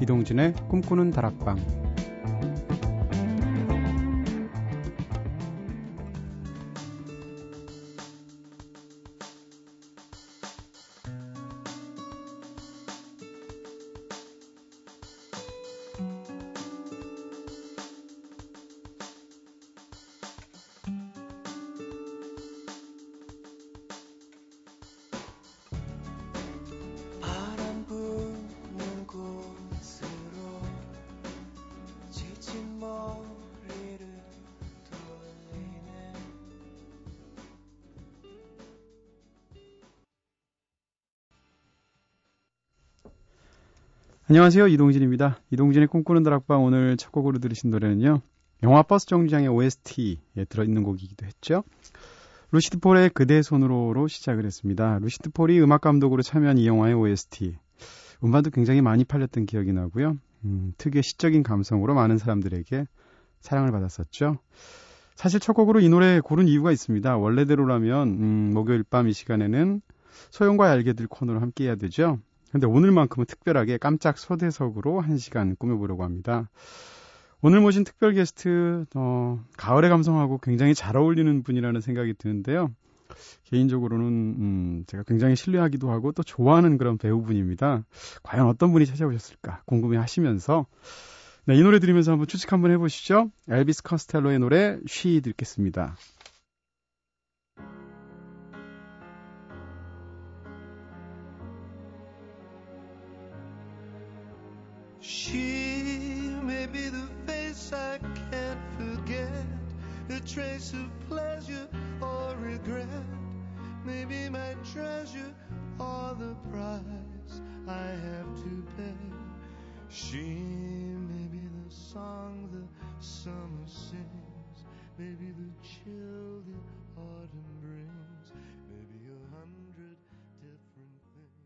이동진의 꿈꾸는 다락방. 안녕하세요. 이동진입니다. 이동진의 꿈꾸는 다락방 오늘 첫 곡으로 들으신 노래는요. 영화 버스 정류장의 OST에 들어있는 곡이기도 했죠. 루시드 폴의 그대 손으로로 시작을 했습니다. 루시드 폴이 음악감독으로 참여한 이 영화의 OST. 음반도 굉장히 많이 팔렸던 기억이 나고요. 특유의 시적인 감성으로 많은 사람들에게 사랑을 받았었죠. 사실 첫 곡으로 이 노래 고른 이유가 있습니다. 원래대로라면 목요일 밤 이 시간에는 소영과 알게들 코너로 함께 해야 되죠. 근데 오늘만큼은 특별하게 깜짝 초대석으로 1시간 꾸며보려고 합니다. 오늘 모신 특별 게스트, 가을의 감성하고 굉장히 잘 어울리는 분이라는 생각이 드는데요. 개인적으로는 제가 굉장히 신뢰하기도 하고 또 좋아하는 그런 배우분입니다. 과연 어떤 분이 찾아오셨을까 궁금해하시면서 네, 이 노래 들으면서 한번 추측 한번 해보시죠. 엘비스 커스텔로의 노래 쉬 듣겠습니다. She may be the face I can't forget, a trace of pleasure or regret, maybe my treasure or the price I have to pay. She may be the song the summer sings, maybe the chill the autumn brings, maybe 100 different things.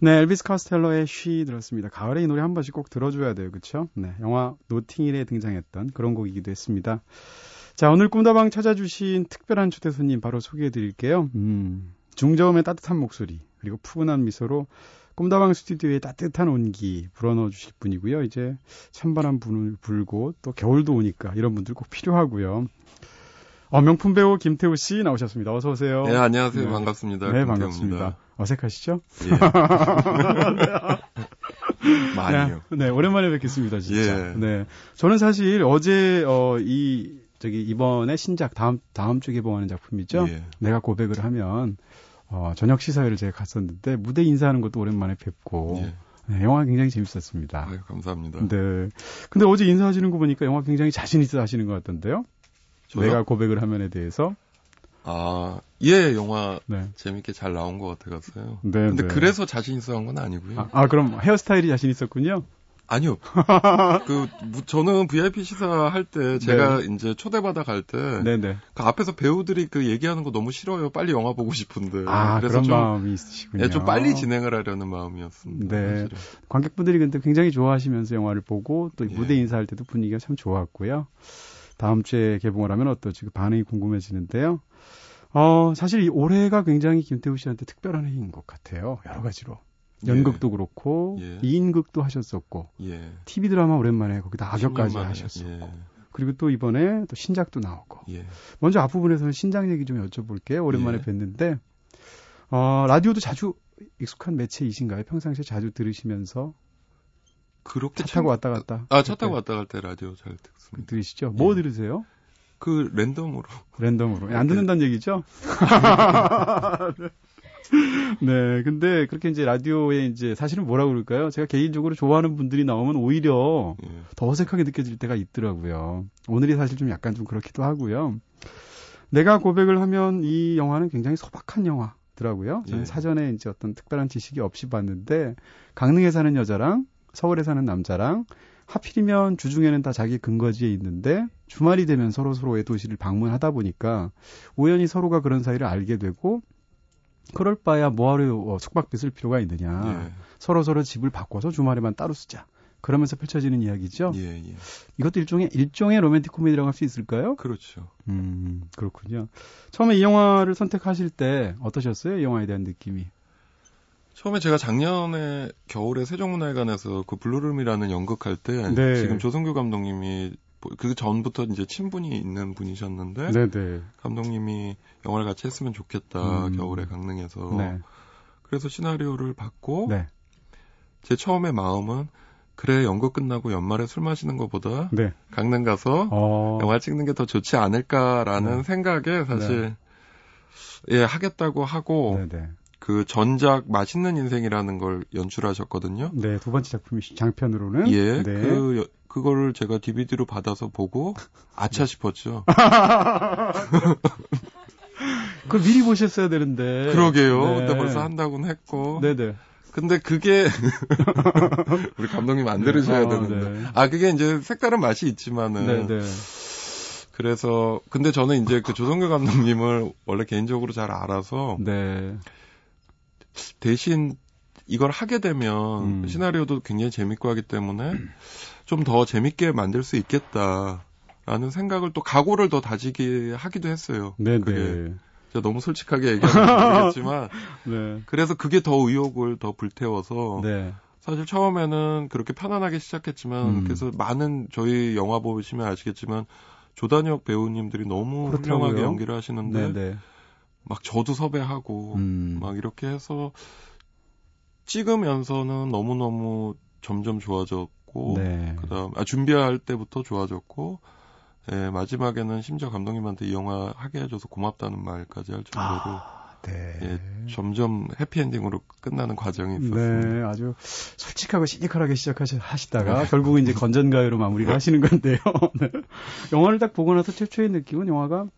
네, 엘비스 커스텔러의 쉬 들었습니다. 가을에 이 노래 한 번씩 꼭 들어줘야 돼요. 그렇죠? 네, 영화 노팅힐에 등장했던 그런 곡이기도 했습니다. 자, 오늘 꿈다방 찾아주신 특별한 초대 손님 바로 소개해드릴게요. 중저음의 따뜻한 목소리 그리고 푸근한 미소로 꿈다방 스튜디오에 따뜻한 온기 불어넣어주실 분이고요. 이제 찬바람 불고 또 겨울도 오니까 이런 분들 꼭 필요하고요. 명품 배우 김태우 씨 나오셨습니다. 어서 오세요. 네, 안녕하세요. 네. 반갑습니다. 네, 김태우입니다. 반갑습니다. 어색하시죠? 예. 많이요. 네, 오랜만에 뵙겠습니다, 진짜. 예. 네, 저는 사실 어제 이번에 신작 다음 주 개봉하는 작품이죠. 예. 내가 고백을 하면 저녁 시사회를 제가 갔었는데 무대 인사하는 것도 오랜만에 뵙고. 예. 네, 영화 굉장히 재밌었습니다. 네, 감사합니다. 네, 근데 어제 인사하시는 거 보니까 영화 굉장히 자신 있어 하시는 것 같던데요. 저요? 내가 고백을 하면에 대해서. 아, 예, 영화 네. 재밌게 잘 나온 것 같아서요. 네, 근데 네. 그래서 자신 있어 한 건 아니고요. 그럼 헤어스타일이 자신 있었군요? 아니요. 저는 VIP 시사 할 때 제가 네. 이제 초대받아 갈 때 그 앞에서 배우들이 그 얘기하는 거 너무 싫어요. 빨리 영화 보고 싶은데. 그래서 그런 마음이 있으시군요. 예, 좀 빨리 진행을 하려는 마음이었습니다. 네. 사실은. 관객분들이 근데 굉장히 좋아하시면서 영화를 보고 또 예. 무대 인사할 때도 분위기가 참 좋았고요. 다음 주에 개봉을 하면 어떨지 반응이 궁금해지는데요. 사실 이 올해가 굉장히 김태우 씨한테 특별한 해인 것 같아요. 여러 가지로. 연극도 예. 그렇고, 예. 2인극도 하셨었고, 예. TV 드라마 오랜만에 거기다 악역까지 하셨었고, 예. 그리고 또 이번에 또 신작도 나오고. 예. 먼저 앞부분에서는 신작 얘기 좀 여쭤볼게요. 오랜만에 예. 뵀는데, 라디오도 자주 익숙한 매체이신가요? 평상시에 자주 들으시면서? 그렇게 차 타고 왔다 갔다. 차 타고 왔다 갈 때 라디오 잘 듣습니다. 들으시죠? 뭐 예. 들으세요? 그 랜덤으로 안 듣는다는 얘기죠? 네, 근데 그렇게 이제 라디오에 이제 사실은 뭐라 그럴까요? 제가 개인적으로 좋아하는 분들이 나오면 오히려 예. 더 어색하게 느껴질 때가 있더라고요. 오늘이 사실 좀 약간 좀 그렇기도 하고요. 내가 고백을 하면 이 영화는 굉장히 소박한 영화더라고요. 저는 예. 사전에 이제 어떤 특별한 지식이 없이 봤는데 강릉에 사는 여자랑 서울에 사는 남자랑 하필이면 주중에는 다 자기 근거지에 있는데 주말이 되면 서로서로의 도시를 방문하다 보니까 우연히 서로가 그런 사이를 알게 되고 그럴 바야 뭐하러 숙박비 쓸 필요가 있느냐. 예. 서로서로 집을 바꿔서 주말에만 따로 쓰자. 그러면서 펼쳐지는 이야기죠. 예, 예. 이것도 일종의 로맨틱 코미디라고 할 수 있을까요? 그렇죠. 그렇군요. 처음에 이 영화를 선택하실 때 어떠셨어요? 이 영화에 대한 느낌이. 처음에 제가 작년에 겨울에 세종문화회관에서 그 블루룸이라는 연극할 때 네. 지금 조성규 감독님이 그 전부터 이제 친분이 있는 분이셨는데 네네. 감독님이 영화를 같이 했으면 좋겠다 겨울에 강릉에서 네. 그래서 시나리오를 받고 네. 제 처음에 마음은 그래 연극 끝나고 연말에 술 마시는 것보다 네. 강릉 가서 영화 찍는 게 더 좋지 않을까라는 네. 생각에 사실 네. 예 하겠다고 하고 네네. 그 전작 맛있는 인생이라는 걸 연출하셨거든요. 네, 두 번째 작품이 장편으로는 예, 네. 그거를 제가 DVD로 받아서 보고 아차 싶었죠. 그걸 미리 보셨어야 되는데. 그러게요. 네. 근데 벌써 한다고는 했고. 네네. 근데 그게 우리 감독님 안 들으셔야 네. 되는데. 네. 아, 그게 이제 색다른 맛이 있지만은. 네네. 그래서 근데 저는 이제 그 조성규 감독님을 원래 개인적으로 잘 알아서. 네. 대신 이걸 하게 되면 시나리오도 굉장히 재밌고 하기 때문에 좀 더 재밌게 만들 수 있겠다라는 생각을 또 각오를 더 다지게 하기도 했어요. 네네. 그게 제가 너무 솔직하게 얘기하면 모르겠지만 네. 그래서 그게 더 의욕을 더 불태워서 네. 사실 처음에는 그렇게 편안하게 시작했지만 그래서 많은 저희 영화 보시면 아시겠지만 조단혁 배우님들이 너무 그렇다고요? 훌륭하게 연기를 하시는데 네네. 막 저도 섭외하고 막 이렇게 해서 찍으면서는 너무너무 점점 좋아졌고 네. 그다음 준비할 때부터 좋아졌고 예, 마지막에는 심지어 감독님한테 이 영화 하게 해줘서 고맙다는 말까지 할 정도로 네. 예, 점점 해피엔딩으로 끝나는 과정이 있었습니다. 네, 아주 솔직하고 시니컬하게 시작하시다가 결국은 이제 건전가요로 마무리를 하시는 건데요. 네. 영화를 딱 보고 나서 최초의 느낌은 영화가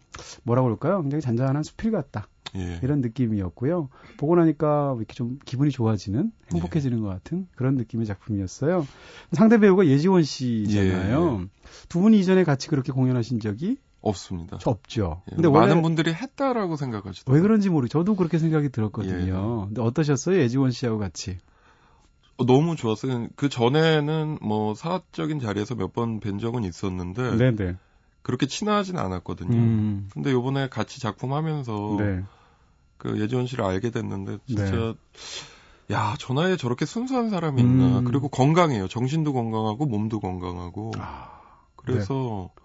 뭐라고 그럴까요? 굉장히 잔잔한 수필 같다. 예. 이런 느낌이었고요. 보고 나니까 이렇게 좀 기분이 좋아지는, 행복해지는 예. 것 같은 그런 느낌의 작품이었어요. 상대 배우가 예지원 씨잖아요. 예. 두 분이 이전에 같이 그렇게 공연하신 적이 없습니다. 없죠. 예, 근데 많은 분들이 했다라고 생각하시더라고요. 왜 그런지 모르죠. 저도 그렇게 생각이 들었거든요. 예. 근데 어떠셨어요? 예지원 씨하고 같이. 너무 좋았어요. 그 전에는 뭐 사적인 자리에서 몇 번 뵌 적은 있었는데 네네. 그렇게 친하진 않았거든요. 근데 요번에 같이 작품하면서 네. 그 예지원 씨를 알게 됐는데 진짜 네. 야, 저 나이에 저렇게 순수한 사람이 있나. 그리고 건강해요. 정신도 건강하고 몸도 건강하고. 그래서 네.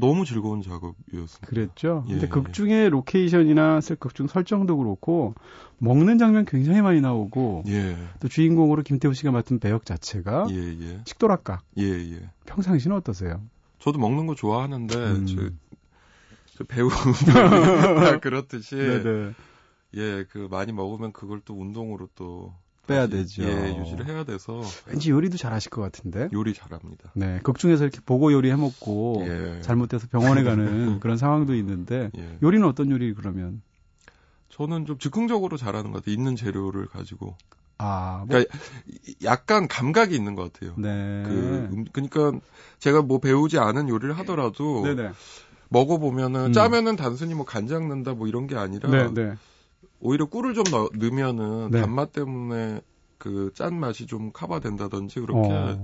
너무 즐거운 작업이었습니다. 그랬죠. 예. 근데 극 중에 로케이션이나 극 중 설정도 그렇고 먹는 장면 굉장히 많이 나오고 예. 또 주인공으로 김태우 씨가 맡은 배역 자체가 예예. 식도락가. 예예. 평상시는 어떠세요? 저도 먹는 거 좋아하는데 저 배우 그렇듯이 네네. 예, 그 많이 먹으면 그걸 또 운동으로 또 빼야 되죠. 예, 유지를 해야 돼서. 왠지 요리도 잘하실 것 같은데. 요리 잘합니다. 네, 극중에서 이렇게 보고 요리해 먹고 예. 잘못돼서 병원에 가는 그런 상황도 있는데 예. 요리는 어떤 요리 그러면? 저는 좀 즉흥적으로 잘하는 것 같아요. 있는 재료를 가지고. 아, 뭐. 그러니까 약간 감각이 있는 것 같아요. 네. 그러니까 제가 뭐 배우지 않은 요리를 하더라도 네네. 먹어보면은 짜면은 단순히 뭐 간장 넣는다 뭐 이런 게 아니라. 네네. 오히려 꿀을 좀 넣으면은 네. 단맛 때문에 그 짠 맛이 좀 커버된다든지 그렇게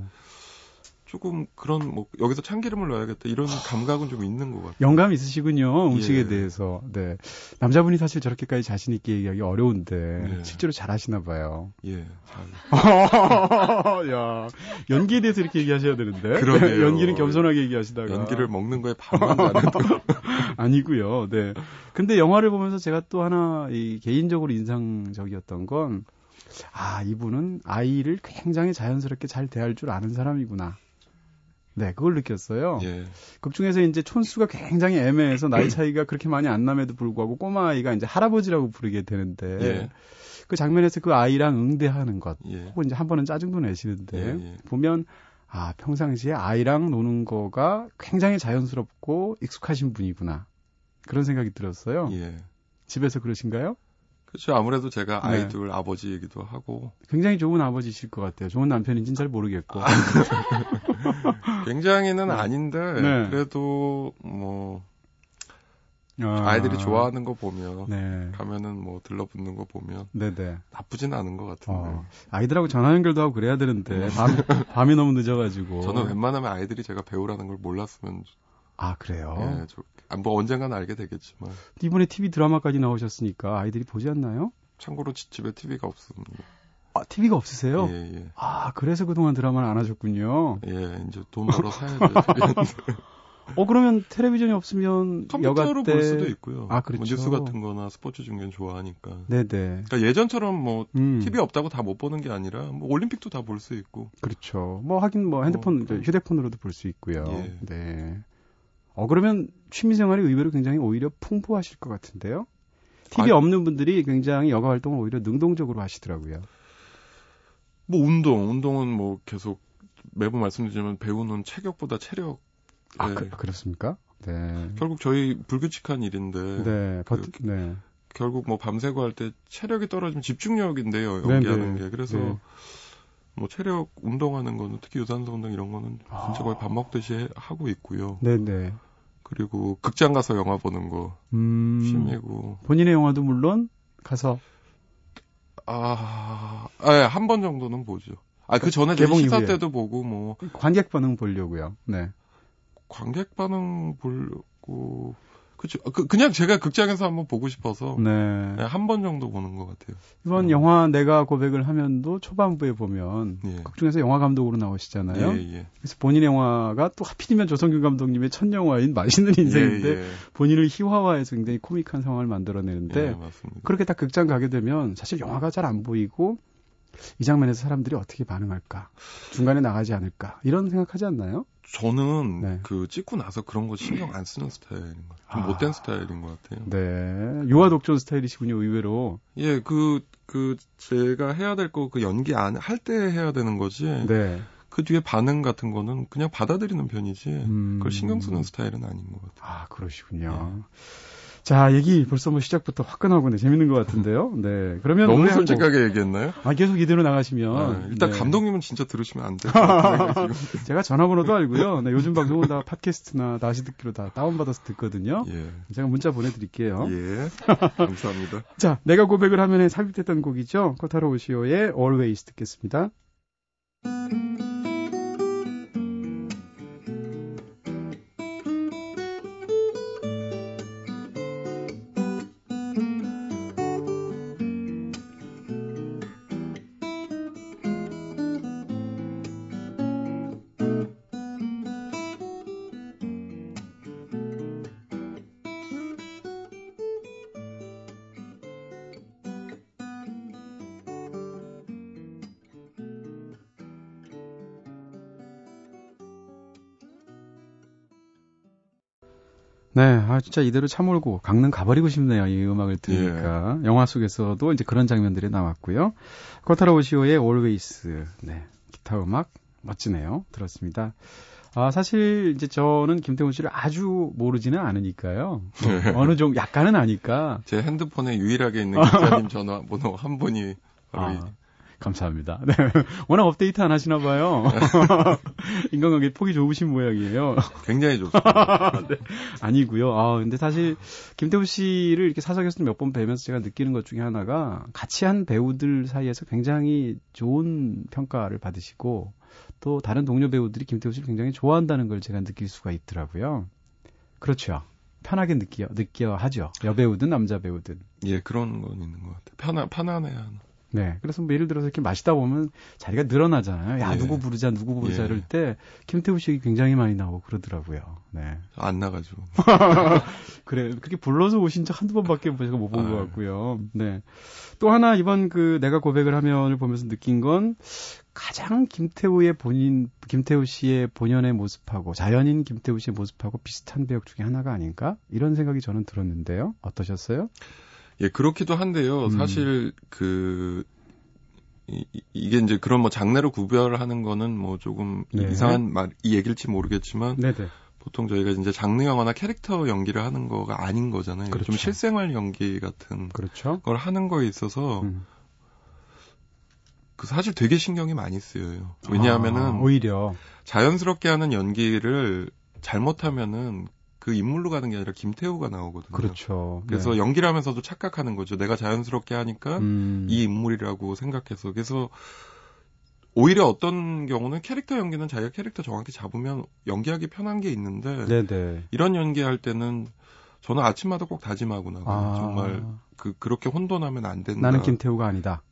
조금 그런 뭐 여기서 참기름을 넣어야겠다 이런 감각은 좀 있는 것 같아요. 영감 있으시군요. 음식에 예. 대해서. 네. 남자분이 사실 저렇게까지 자신 있게 얘기하기 어려운데 예. 실제로 잘하시나 봐요. 예. 야, 연기에 대해서 이렇게 얘기하셔야 되는데. 그러네요. 연기는 겸손하게 얘기하시다가. 연기를 먹는 거에 반만 안 해도. 아니고요. 네. 근데 영화를 보면서 제가 또 하나 이 개인적으로 인상적이었던 건 아, 이분은 아이를 굉장히 자연스럽게 잘 대할 줄 아는 사람이구나. 네, 그걸 느꼈어요. 예. 극중에서 이제 촌수가 굉장히 애매해서 나이 차이가 그렇게 많이 안 남에도 불구하고 꼬마 아이가 이제 할아버지라고 부르게 되는데 예. 그 장면에서 그 아이랑 응대하는 것, 예. 혹은 이제 한 번은 짜증도 내시는데 예, 예. 보면 아 평상시에 아이랑 노는 거가 굉장히 자연스럽고 익숙하신 분이구나 그런 생각이 들었어요. 예. 집에서 그러신가요? 그렇죠. 아무래도 제가 아이들 네. 아버지이기도 하고 굉장히 좋은 아버지실 것 같아요. 좋은 남편인지는 잘 모르겠고 굉장히는 네. 아닌데 네. 그래도 뭐 아이들이 좋아하는 거 보면 네. 가면은 뭐 들러붙는 거 보면 네네. 나쁘진 않은 것 같은데 아이들하고 전화 연결도 하고 그래야 되는데 밤이 너무 늦어가지고 저는 웬만하면 아이들이 제가 배우라는 걸 몰랐으면 아 그래요? 네, 뭐 언젠가는 알게 되겠지만 이번에 TV 드라마까지 나오셨으니까 아이들이 보지 않나요? 참고로 집에 TV가 없습니다. 아, TV가 없으세요? 예, 예. 아, 그래서 그동안 드라마를 안 하셨군요. 예, 이제 돈 벌어 사야죠. 그러면 텔레비전이 없으면 컴퓨터로 여가 때... 볼 수도 있고요. 아, 그렇죠. 뭐 뉴스 같은 거나 스포츠 중계는 좋아하니까. 네네. 그러니까 예전처럼 뭐 TV 없다고 다 못 보는 게 아니라 뭐 올림픽도 다 볼 수 있고. 그렇죠. 뭐 하긴 뭐 핸드폰, 휴대폰으로도 볼 수 있고요. 예. 네. 그러면 취미생활이 의외로 굉장히 오히려 풍부하실 것 같은데요. TV 없는 분들이 굉장히 여가 활동을 오히려 능동적으로 하시더라고요. 뭐 운동은 뭐 계속 매번 말씀드리지만 배우는 체격보다 체력. 아, 네. 그렇습니까? 네. 결국 저희 불규칙한 일인데. 네. 결국 뭐 밤새고 할 때 체력이 떨어지면 집중력인데요. 연기하는 게. 그래서 뭐 체력 운동하는 거는 특히 유산소 운동 이런 거는 진짜 거의 밥 먹듯이 하고 있고요. 네네. 그리고 극장 가서 영화 보는 거 취미고. 본인의 영화도 물론 가서. 한 번 정도는 보죠. 그 전에 개봉 시사 때도 보고 뭐. 관객 반응 보려고요. 네. 관객 반응 보려고. 그렇죠. 그냥 제가 극장에서 한번 보고 싶어서 한 번 정도 보는 것 같아요. 이번 영화 내가 고백을 하면도 초반부에 보면 극중에서 영화 감독으로 나오시잖아요. 그래서 본인 영화가 또 하필이면 조성규 감독님의 첫 영화인 맛있는 인생인데 본인을 희화화해서 굉장히 코믹한 상황을 만들어내는데 그렇게 딱 극장 가게 되면 사실 영화가 잘 안 보이고 이 장면에서 사람들이 어떻게 반응할까? 중간에 나가지 않을까? 이런 생각하지 않나요? 저는 찍고 나서 그런 거 신경 안 쓰는 스타일인 것 같아요. 못된 스타일인 것 같아요. 네. 유아독존 스타일이시군요, 의외로. 예, 제가 해야 될 거, 연기 안, 할 때 해야 되는 거지. 네. 그 뒤에 반응 같은 거는 그냥 받아들이는 편이지. 그걸 신경 쓰는 스타일은 아닌 것 같아요. 아, 그러시군요. 예. 자, 얘기 벌써 뭐 시작부터 화끈하고네. 재밌는 것 같은데요. 네. 그러면. 너무 솔직하게 얘기했나요? 계속 이대로 나가시면. 일단 감독님은 진짜 들으시면 안 돼요. 제가 전화번호도 알고요. 요즘 방송은 다 팟캐스트나 다시 듣기로 다 다운받아서 듣거든요. 예. 제가 문자 보내드릴게요. 예. 감사합니다. 자, 내가 고백을 하면에 삽입됐던 곡이죠. 코타로 오시오의 Always 듣겠습니다. 네, 진짜 이대로 차 몰고 강릉 가버리고 싶네요. 이 음악을 들으니까. 영화 속에서도 이제 그런 장면들이 나왔고요. 코타로 오시오의 Always. 네, 기타 음악 멋지네요. 들었습니다. 사실 이제 저는 김태훈 씨를 아주 모르지는 않으니까요. 어느 정도 약간은 아니까. 제 핸드폰에 유일하게 있는 기자님 전화번호 한 분이. 감사합니다. 네. 워낙 업데이트 안 하시나 봐요. 인간관계 폭이 좁으신 모양이에요. 굉장히 좁습니다. 네. 아니고요. 근데 사실 김태우 씨를 이렇게 사석에서 몇 번 뵈면서 제가 느끼는 것 중에 하나가 같이 한 배우들 사이에서 굉장히 좋은 평가를 받으시고 또 다른 동료 배우들이 김태우 씨를 굉장히 좋아한다는 걸 제가 느낄 수가 있더라고요. 그렇죠. 편하게 느껴 하죠. 여배우든 남자 배우든. 예, 그런 건 있는 것 같아요. 편안해야 하나. 네. 그래서 뭐 예를 들어서 이렇게 마시다 보면 자리가 늘어나잖아요. 누구 부르자 이럴 때 김태우 씨 굉장히 많이 나오고 그러더라고요. 네. 안 나가죠. 그래. 그렇게 불러서 오신 적 한두 번밖에 제가 못 본 것 같고요. 네. 또 하나 이번 내가 고백을 하면을 보면서 느낀 건 가장 김태우 씨의 본연의 모습하고 자연인 김태우 씨의 모습하고 비슷한 배역 중에 하나가 아닌가? 이런 생각이 저는 들었는데요. 어떠셨어요? 예, 그렇기도 한데요. 사실, 이게 이제 그런 뭐 장르로 구별하는 거는 뭐 조금 이상한 이 얘기일지 모르겠지만. 네네. 보통 저희가 이제 장르 영화나 캐릭터 연기를 하는 거가 아닌 거잖아요. 그렇죠. 좀 실생활 연기 같은. 그렇죠. 걸 하는 거에 있어서. 사실 되게 신경이 많이 쓰여요. 왜냐하면은. 오히려. 자연스럽게 하는 연기를 잘못하면은 그 인물로 가는 게 아니라 김태우가 나오거든요. 그렇죠. 그래서 연기를 하면서도 착각하는 거죠. 내가 자연스럽게 하니까 이 인물이라고 생각해서. 그래서 오히려 어떤 경우는 캐릭터 연기는 자기가 캐릭터 정확히 잡으면 연기하기 편한 게 있는데 이런 연기할 때는 저는 아침마다 꼭 다짐하고 나가요. 아. 정말 그렇게 혼돈하면 안 된다. 나는 김태우가 아니다.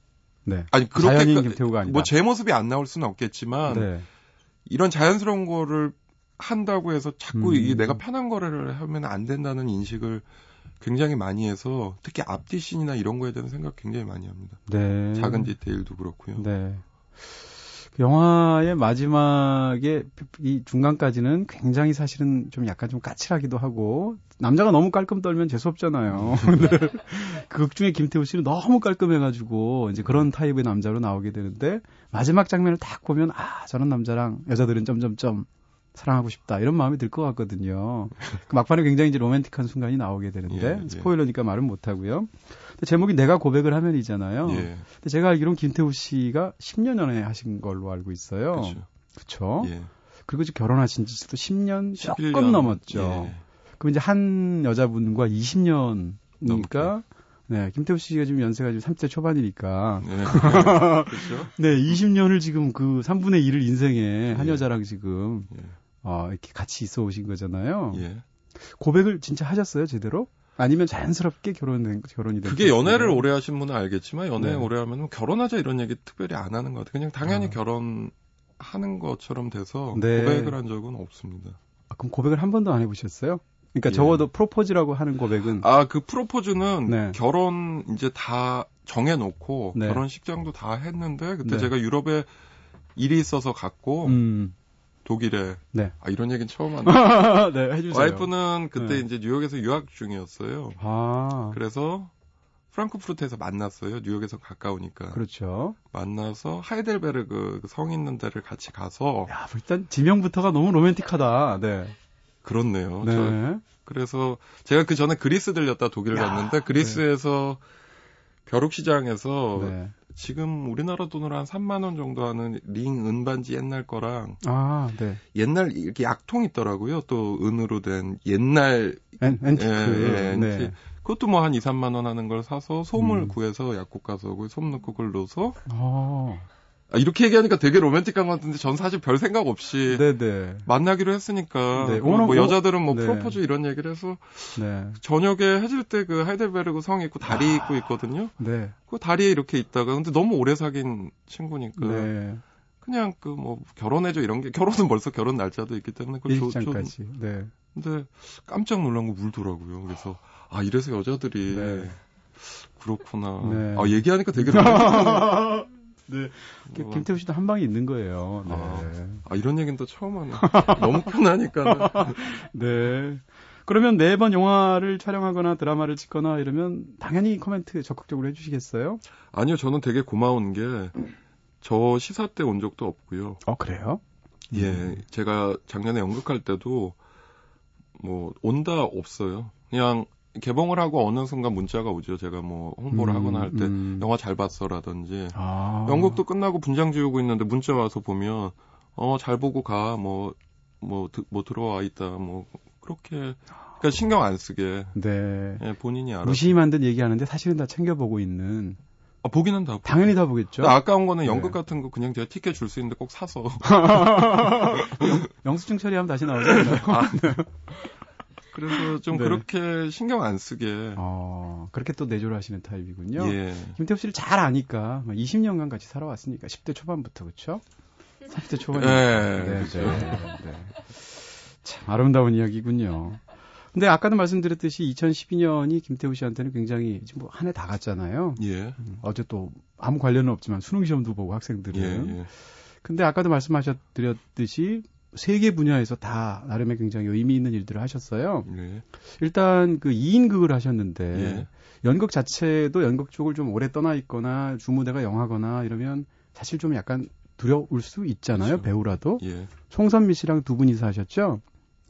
네. 아니 그렇게 자연인 김태우가 아니다. 뭐 제 모습이 안 나올 수는 없겠지만 네. 이런 자연스러운 거를 한다고 해서 자꾸 내가 편한 거를 하면 안 된다는 인식을 굉장히 많이 해서 특히 앞뒤 씬이나 이런 거에 대한 생각 굉장히 많이 합니다. 네. 작은 디테일도 그렇고요. 네. 영화의 마지막에 이 중간까지는 굉장히 사실은 좀 약간 좀 까칠하기도 하고 남자가 너무 깔끔 떨면 재수없잖아요. 극 중에 김태우 씨는 너무 깔끔해가지고 이제 그런 타입의 남자로 나오게 되는데 마지막 장면을 딱 보면 아 저런 남자랑 여자들은 점점점 사랑하고 싶다 이런 마음이 들 것 같거든요. 막판에 굉장히 이제 로맨틱한 순간이 나오게 되는데 예. 스포일러니까 말은 못하고요. 제목이 내가 고백을 하면이잖아요. 예. 근데 제가 알기로는 김태우 씨가 10년 전에 하신 걸로 알고 있어요. 그렇죠. 예. 그리고 이제 결혼하신 지도 10년 조금 넘었죠. 예. 그럼 이제 한 여자분과 20년이니까 네, 김태우 씨가 지금 연세가 지금 30대 초반이니까. 네. 그렇죠. 네, 20년을 지금 그 3분의 1을 인생에 한 여자랑 지금, 이렇게 같이 있어 오신 거잖아요. 예. 고백을 진짜 하셨어요, 제대로? 아니면 자연스럽게 결혼이 됐어요? 그게 연애를 오래 하신 분은 알겠지만, 연애 오래 하면 결혼하자 이런 얘기 특별히 안 하는 것 같아요. 그냥 당연히 결혼하는 것처럼 돼서 고백을 한 적은 없습니다. 아, 그럼 고백을 한 번도 안 해보셨어요? 그러니까 적어도 프로포즈라고 하는 고백은 그 프로포즈는 결혼 이제 다 정해놓고 결혼식장도 다 했는데 그때 제가 유럽에 일이 있어서 갔고 독일에 이런 얘기는 처음 한다. 네, 해주세요. 와이프는 그때 이제 뉴욕에서 유학 중이었어요. 아. 그래서 프랑크푸르트에서 만났어요. 뉴욕에서 가까우니까. 그렇죠. 만나서 하이델베르그 성 있는 데를 같이 가서 야, 일단 지명부터가 너무 로맨틱하다. 네. 그렇네요. 네. 그래서 제가 그 전에 그리스 들렸다 독일을 갔는데 그리스에서 벼룩시장에서 지금 우리나라 돈으로 한 3만 원 정도 하는 링 은반지 옛날 거랑 옛날 이렇게 약통 있더라고요. 또 은으로 된 옛날 앤티크. 네. 그것도 뭐 한 2, 3만 원 하는 걸 사서 솜을 구해서 약국 가서 솜 넣고 그걸 넣어서 이렇게 얘기하니까 되게 로맨틱한 것 같은데 전 사실 별 생각 없이 만나기로 했으니까 뭐 여자들은 뭐 프로포즈 이런 얘기를 해서 저녁에 해질 때 그 하이델베르그 성 있고 다리 있고 있거든요. 그 다리에 이렇게 있다가 근데 너무 오래 사귄 친구니까 그냥 그 뭐 결혼해줘 이런 게 결혼은 벌써 결혼 날짜도 있기 때문에 그걸 일장까지. 근데 깜짝 놀란 거 울더라고요. 그래서 이래서 여자들이 그렇구나. 얘기하니까 되게 로맨틱한 네. 김태우 씨도 한 방이 있는 거예요. 네. 이런 얘기는 또 처음 하네. 너무 편하니까. 네. 그러면 매번 영화를 촬영하거나 드라마를 찍거나 이러면 당연히 코멘트 적극적으로 해주시겠어요? 아니요, 저는 되게 고마운 게 저 시사 때 온 적도 없고요. 그래요? 예. 제가 작년에 연극할 때도 뭐 온다 없어요. 그냥 개봉을 하고 어느 순간 문자가 오죠. 제가 뭐 홍보를 하거나 할 때 영화 잘 봤어라든지 연극도 끝나고 분장 지우고 있는데 문자 와서 보면 잘 보고 가 뭐 들어와 있다 뭐 그렇게 그러니까 신경 안 쓰게 예, 본인이 알아 무심히 만든 얘기하는데 사실은 다 챙겨 보고 있는 보기는 다 당연히 다 보겠죠. 아까운 거는 연극 같은 거 그냥 제가 티켓 줄 수 있는데 꼭 사서 영수증 처리하면 다시 나오죠. 그래서 좀 그렇게 신경 안 쓰게. 그렇게 또 내조를 하시는 타입이군요. 예. 김태우 씨를 잘 아니까 20년간 같이 살아왔으니까 10대 초반부터 그렇죠? 30대 초반에. 참 아름다운 이야기군요. 근데 아까도 말씀드렸듯이 2012년이 김태우 씨한테는 굉장히 뭐 한 해 다 갔잖아요. 예. 어제 또 아무 관련은 없지만 수능 시험도 보고 학생들은. 근데 아까도 말씀드렸듯이 세 개 분야에서 다 나름의 굉장히 의미 있는 일들을 하셨어요. 네. 일단 그 2인극을 하셨는데 연극 자체도 연극 쪽을 좀 오래 떠나 있거나 주무대가 영화거나 이러면 사실 좀 약간 두려울 수 있잖아요. 그렇죠. 배우라도. 송선미 씨랑 두 분이서 하셨죠?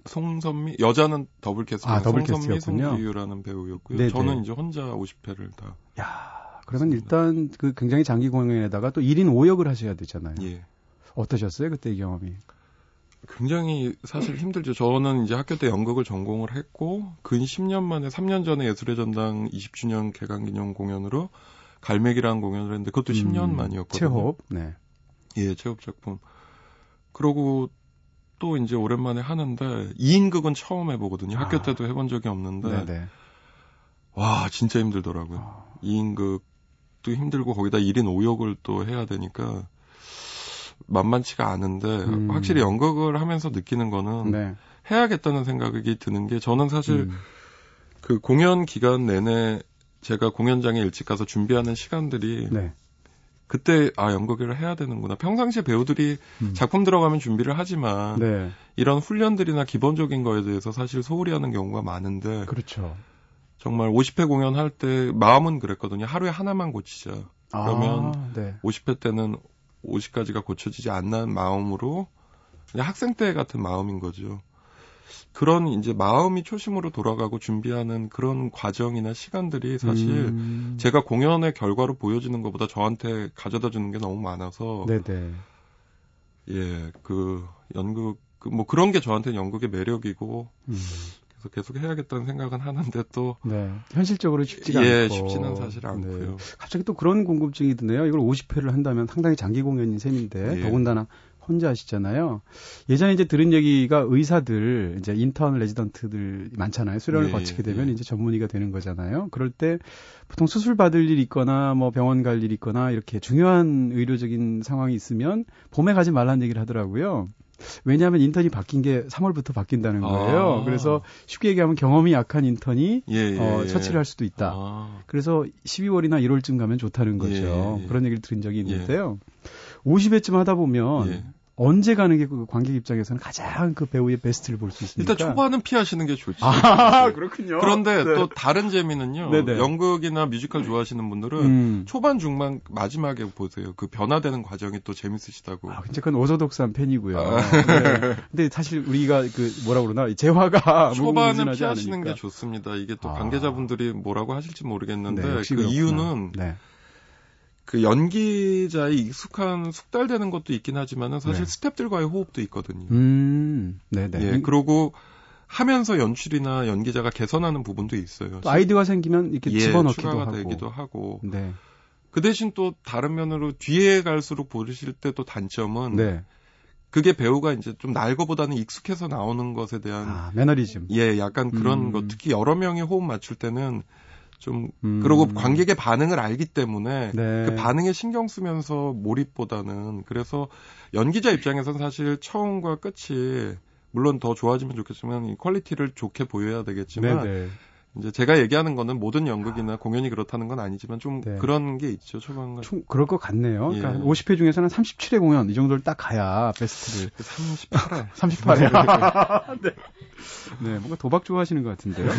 송선미 여자는 더블 캐스팅이었어요. 송선미, 송기유라는 배우였고요. 저는 이제 혼자 50회를 다. 야, 그러면 일단 그 굉장히 장기 공연에다가 또 1인 5역을 하셔야 되잖아요. 어떠셨어요? 그때 이 경험이? 굉장히 사실 힘들죠. 저는 이제 학교 때 연극을 전공을 했고 근 10년 만에 3년 전에 예술의 전당 20주년 개강기념 공연으로 갈매기라는 공연을 했는데 그것도 10년 만이었거든요. 체홉. 네. 예, 체홉 작품. 그러고 또 이제 오랜만에 하는데 2인극은 처음 해보거든요. 학교 때도 해본 적이 없는데 네네. 와 진짜 힘들더라고요. 2인극도 힘들고 거기다 1인 5역을 또 해야 되니까 만만치가 않은데 확실히 연극을 하면서 느끼는 거는 네. 해야겠다는 생각이 드는 게 저는 사실 그 공연 기간 내내 제가 공연장에 일찍 가서 준비하는 시간들이 네. 그때 아 연극을 해야 되는구나. 평상시에 배우들이 작품 들어가면 준비를 하지만 네. 이런 훈련들이나 기본적인 거에 대해서 사실 소홀히 하는 경우가 많은데 그렇죠. 정말 50회 공연할 때 마음은 그랬거든요. 하루에 하나만 고치자. 그러면 아, 네. 50회 때는 50가지가 고쳐지지 않는 마음으로 그냥 학생 때 같은 마음인 거죠. 그런 이제 마음이 초심으로 돌아가고 준비하는 그런 과정이나 시간들이 사실 제가 공연의 결과로 보여지는 것보다 저한테 가져다 주는 게 너무 많아서 네네. 예, 그 연극 뭐 그런 게 저한테는 연극의 매력이고 그래서 계속 해야겠다는 생각은 하는데 또 네. 현실적으로 쉽지가 예, 않고 쉽지는 사실 않고요. 네. 갑자기 또 그런 궁금증이 드네요. 이걸 50회를 한다면 상당히 장기 공연인 셈인데 예. 더군다나 혼자 하시잖아요. 예전에 이제 들은 얘기가 의사들, 이제 인턴 레지던트들 많잖아요. 수련을 예, 거치게 되면 예. 이제 전문의가 되는 거잖아요. 그럴 때 보통 수술 받을 일이 있거나 뭐 병원 갈 일이 있거나 이렇게 중요한 의료적인 상황이 있으면 봄에 가지 말라는 얘기를 하더라고요. 왜냐하면 인턴이 바뀐 게 3월부터 바뀐다는 거예요. 아. 그래서 쉽게 얘기하면 경험이 약한 인턴이 처치를 할 수도 있다. 아. 그래서 12월이나 1월쯤 가면 좋다는 거죠. 예, 예. 그런 얘기를 들은 적이 있는데요. 예. 50회쯤 하다 보면 예. 언제 가는 게 관객 입장에서는 가장 그 배우의 베스트를 볼 수 있습니까? 일단 초반은 피하시는 게 좋지. 아, 그렇군요. 그런데 네. 또 다른 재미는요. 네네. 연극이나 뮤지컬 좋아하시는 분들은 초반, 중반, 마지막에 보세요. 그 변화되는 과정이 또 재밌으시다고. 아, 진짜 그건 오소독산 팬이고요. 아. 네. 근데 사실 우리가 그 뭐라 그러나 재화가 초반은 피하시는 않으니까. 게 좋습니다. 이게 또 관계자분들이 뭐라고 하실지 모르겠는데 네, 그 그렇구나. 이유는 네. 그 연기자의 익숙한 숙달되는 것도 있긴 하지만은 사실 네. 스탭들과의 호흡도 있거든요. 네네. 예, 그러고 하면서 연출이나 연기자가 개선하는 부분도 있어요. 아이디어가 생기면 이렇게 예, 집어넣기도 하고. 추가가 되기도 하고. 네. 그 대신 또 다른 면으로 뒤에 갈수록 보실 때 또 단점은. 네. 그게 배우가 이제 좀 날거보다는 익숙해서 나오는 것에 대한. 아, 매너리즘. 예, 약간 그런 것. 특히 여러 명이 호흡 맞출 때는. 좀 그리고 관객의 반응을 알기 때문에 네. 그 반응에 신경 쓰면서 몰입보다는 그래서 연기자 입장에서는 사실 처음과 끝이 물론 더 좋아지면 좋겠지만 이 퀄리티를 좋게 보여야 되겠지만 네네. 이제 제가 얘기하는 거는 모든 연극이나 공연이 그렇다는 건 아니지만 좀 네. 그런 게 있죠. 초반과 그럴 것 같네요. 예. 그러니까 50회 중에서는 37회 공연 이 정도를 딱 가야 베스트를 38회 38회 네. 네, 뭔가 도박 좋아하시는 것 같은데요.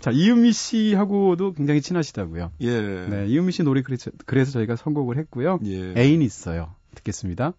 자, 이은미 씨하고도 굉장히 친하시다고요. 예. 네, 이은미 씨 노래 그래서 저희가 선곡을 했고요. 예. 애인이 있어요. 듣겠습니다.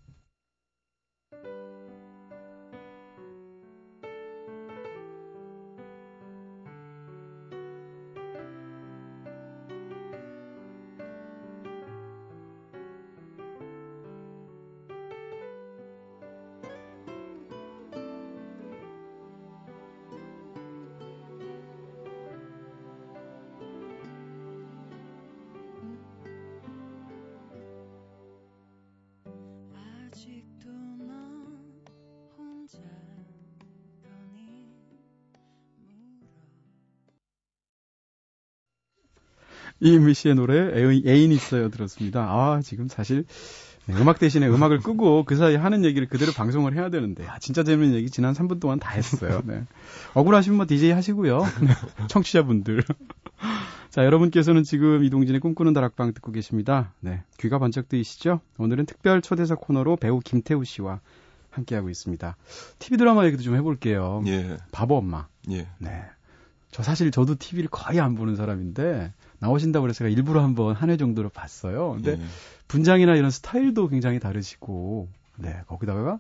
이은미 씨의 노래 애인 있어요 들었습니다. 아 지금 사실 음악 대신에 음악을 끄고 그 사이 하는 얘기를 그대로 방송을 해야 되는데 아, 진짜 재밌는 얘기 지난 3분 동안 다 했어요. 네. 억울하시면 뭐 DJ 하시고요. 청취자분들. 자 여러분께서는 지금 이동진의 꿈꾸는 다락방 듣고 계십니다. 네, 귀가 번쩍 뜨이시죠? 오늘은 특별 초대사 코너로 배우 김태우 씨와 함께하고 있습니다. TV 드라마 얘기도 좀 해볼게요. 예. 바보 엄마. 예. 네. 저 사실 저도 TV를 거의 안 보는 사람인데 나오신다고 그래서 제가 일부러 한번 한 해 정도로 봤어요. 근데 예. 분장이나 이런 스타일도 굉장히 다르시고, 네 거기다가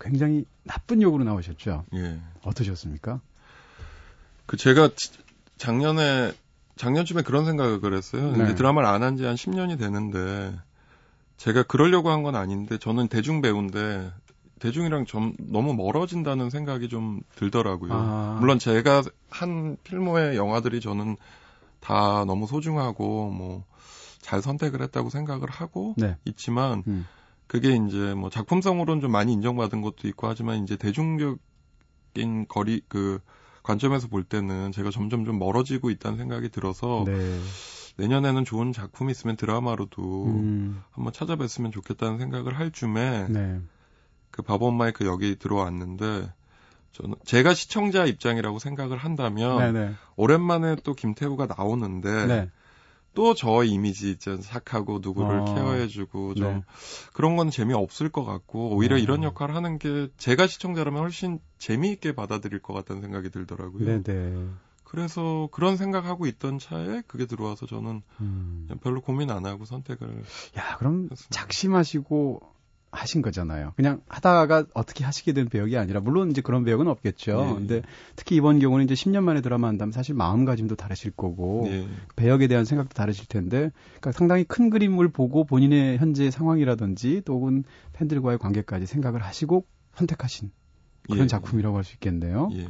굉장히 나쁜 욕으로 나오셨죠. 예. 어떠셨습니까? 그 제가 작년쯤에 그런 생각을 했어요. 네. 이제 드라마를 안 한 지 한 10년이 되는데 제가 그러려고 한 건 아닌데 저는 대중 배우인데. 대중이랑 좀 너무 멀어진다는 생각이 좀 들더라고요. 아. 물론 제가 한 필모의 영화들이 저는 다 너무 소중하고 뭐 잘 선택을 했다고 생각을 하고 있지만 그게 이제 뭐 작품성으로는 좀 많이 인정받은 것도 있고 하지만 이제 대중적인 거리 그 관점에서 볼 때는 제가 점점 좀 멀어지고 있다는 생각이 들어서 네. 내년에는 좋은 작품이 있으면 드라마로도 한번 찾아뵀으면 좋겠다는 생각을 할 쯤에 네. 그 바보엄마의 그 역이 들어왔는데 저는 제가 시청자 입장이라고 생각을 한다면 네네. 오랜만에 또 김태우가 나오는데 네. 또 저 이미지 있잖아요. 착하고 누구를 케어해주고 좀 네. 그런 건 재미없을 것 같고 오히려 이런 역할을 하는 게 제가 시청자라면 훨씬 재미있게 받아들일 것 같다는 생각이 들더라고요. 네네. 그래서 그런 생각하고 있던 차에 그게 들어와서 저는 별로 고민 안 하고 선택을 그럼 했습니다. 작심하시고 하신 거잖아요. 그냥 하다가 어떻게 하시게 된 배역이 아니라, 물론 이제 그런 배역은 없겠죠. 예. 근데 특히 이번 경우는 이제 10년 만에 드라마 한다면 사실 마음가짐도 다르실 거고, 예. 배역에 대한 생각도 다르실 텐데, 그러니까 상당히 큰 그림을 보고 본인의 현재 상황이라든지, 또는 팬들과의 관계까지 생각을 하시고 선택하신 그런 예. 작품이라고 할 수 있겠네요. 예.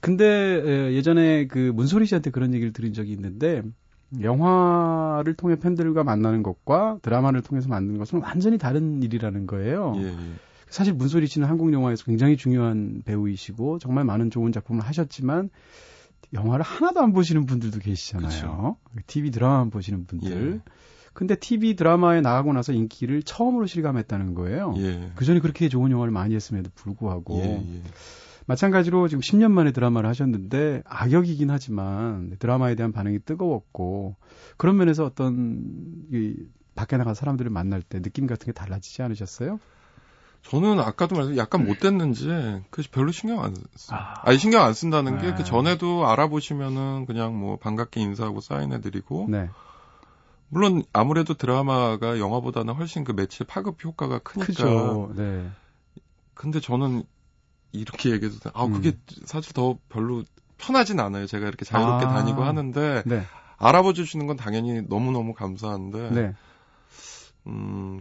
근데 예전에 그 문소리 씨한테 그런 얘기를 들은 적이 있는데, 영화를 통해 팬들과 만나는 것과 드라마를 통해서 만나는 것은 완전히 다른 일이라는 거예요. 예, 예. 사실 문소리 씨는 한국 영화에서 굉장히 중요한 배우이시고 정말 많은 좋은 작품을 하셨지만 영화를 하나도 안 보시는 분들도 계시잖아요. 그쵸. TV 드라마만 보시는 분들. 예. 근데 TV 드라마에 나가고 나서 인기를 처음으로 실감했다는 거예요. 예. 그전에 그렇게 좋은 영화를 많이 했음에도 불구하고 예, 예. 마찬가지로 지금 10년 만에 드라마를 하셨는데 악역이긴 하지만 드라마에 대한 반응이 뜨거웠고 그런 면에서 어떤 밖에 나간 사람들을 만날 때 느낌 같은 게 달라지지 않으셨어요? 저는 아까도 말씀 약간 못됐는지 그 별로 신경 안 썼어요. 아니 신경 안 쓴다는 게 그 전에도 알아보시면은 그냥 뭐 반갑게 인사하고 사인해드리고 네. 물론 아무래도 드라마가 영화보다는 훨씬 그 매체 파급 효과가 크니까. 그죠. 네. 근데 저는 이렇게 얘기해도 그게 사실 더 별로 편하진 않아요. 제가 이렇게 자유롭게 다니고 하는데 네. 알아봐 주시는 건 당연히 너무너무 감사한데 네.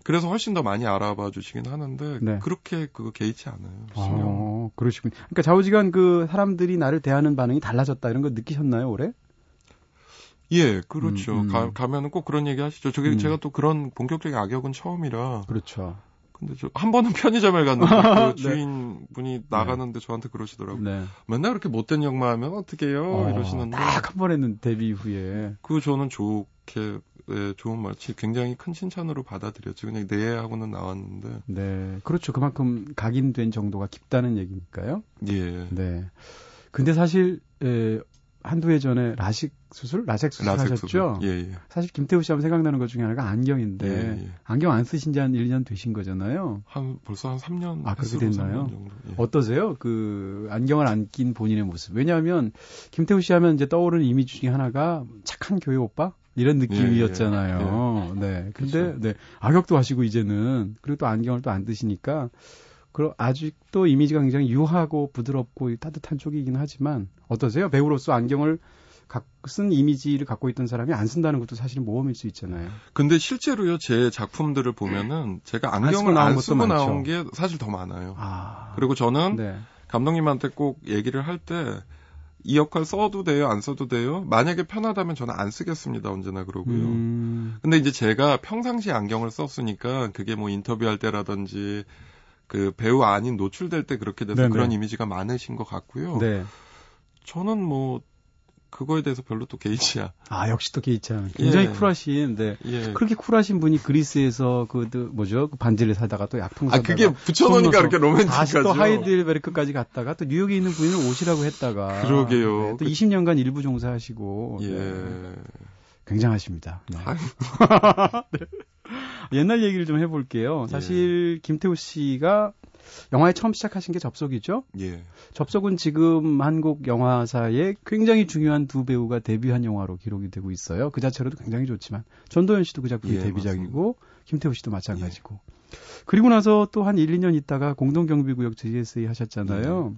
그래서 훨씬 더 많이 알아봐 주시긴 하는데 네. 그렇게 그거 개의치 않아요. 신경. 그러시군요. 그러니까 좌우지간 그 사람들이 나를 대하는 반응이 달라졌다 이런 거 느끼셨나요, 올해? 예, 그렇죠. 가면은 꼭 그런 얘기 하시죠. 저게 제가 또 그런 본격적인 악역은 처음이라. 그렇죠. 근데 한 번은 편의점을 갔는데 그 주인분이 네. 나가는데 저한테 그러시더라고요. 네. 맨날 그렇게 못된 역만 하면 어떡해요? 이러시는데 딱 한 번 했는 데뷔 후에 그 저는 좋게 좋은 말, 굉장히 큰 칭찬으로 받아들였죠. 그냥 네 하고는 나왔는데 네, 그렇죠. 그만큼 각인된 정도가 깊다는 얘기니까요. 예. 네. 근데 사실 한두 해 전에 라섹 수술 하셨죠? 예, 예. 사실 김태우 씨 하면 생각나는 것 중에 하나가 안경인데 예, 예. 안경 안 쓰신 지 한 1년 되신 거잖아요. 벌써 한 3년. 아, 그렇게 됐나요? 예. 어떠세요? 그 안경을 안 낀 본인의 모습. 왜냐하면 김태우 씨 하면 이제 떠오르는 이미지 중에 하나가 착한 교회 오빠? 이런 느낌이었잖아요. 예, 예, 예. 네. 근데 그렇죠. 네. 악역도 하시고 이제는 그리고 또 안경을 또 안 드시니까 그리고 아직도 이미지가 굉장히 유하고 부드럽고 따뜻한 쪽이긴 하지만 어떠세요? 배우로서 안경을 쓴 이미지를 갖고 있던 사람이 안 쓴다는 것도 사실은 모험일 수 있잖아요. 근데 실제로요, 제 작품들을 보면은 제가 안경을 안 쓰고 나온 게 사실 더 많아요. 그리고 저는 네. 감독님한테 꼭 얘기를 할 때 이 역할 써도 돼요? 안 써도 돼요? 만약에 편하다면 저는 안 쓰겠습니다. 언제나 그러고요. 근데 이제 제가 평상시 안경을 썼으니까 그게 뭐 인터뷰할 때라든지 그 배우 아닌 노출될 때 그렇게 돼서 네네. 그런 이미지가 많으신 것 같고요. 네. 저는 뭐 그거에 대해서 별로 또 개의치야. 역시 또 개의치야. 굉장히 예. 쿨하신. 네. 예. 그렇게 쿨하신 분이 그리스에서 그 반지를 사다가 또 약통 사다가 그게 붙여놓으니까 이렇게 로맨틱하죠. 또 하이델베르크까지 갔다가 또 뉴욕에 있는 부인을 오시라고 했다가. 그러게요. 네. 또 20년간 일부 종사하시고. 예. 네. 굉장하십니다. 네. 네. 옛날 얘기를 좀 해볼게요. 사실 예. 김태우 씨가 영화에 처음 시작하신 게 접속이죠? 예. 접속은 지금 한국 영화사의 굉장히 중요한 두 배우가 데뷔한 영화로 기록이 되고 있어요. 그 자체로도 굉장히 좋지만 전도연 씨도 그 작품이 데뷔작이고 맞습니다. 김태우 씨도 마찬가지고. 예. 그리고 나서 또 한 1, 2년 있다가 공동경비구역 JSA 하셨잖아요.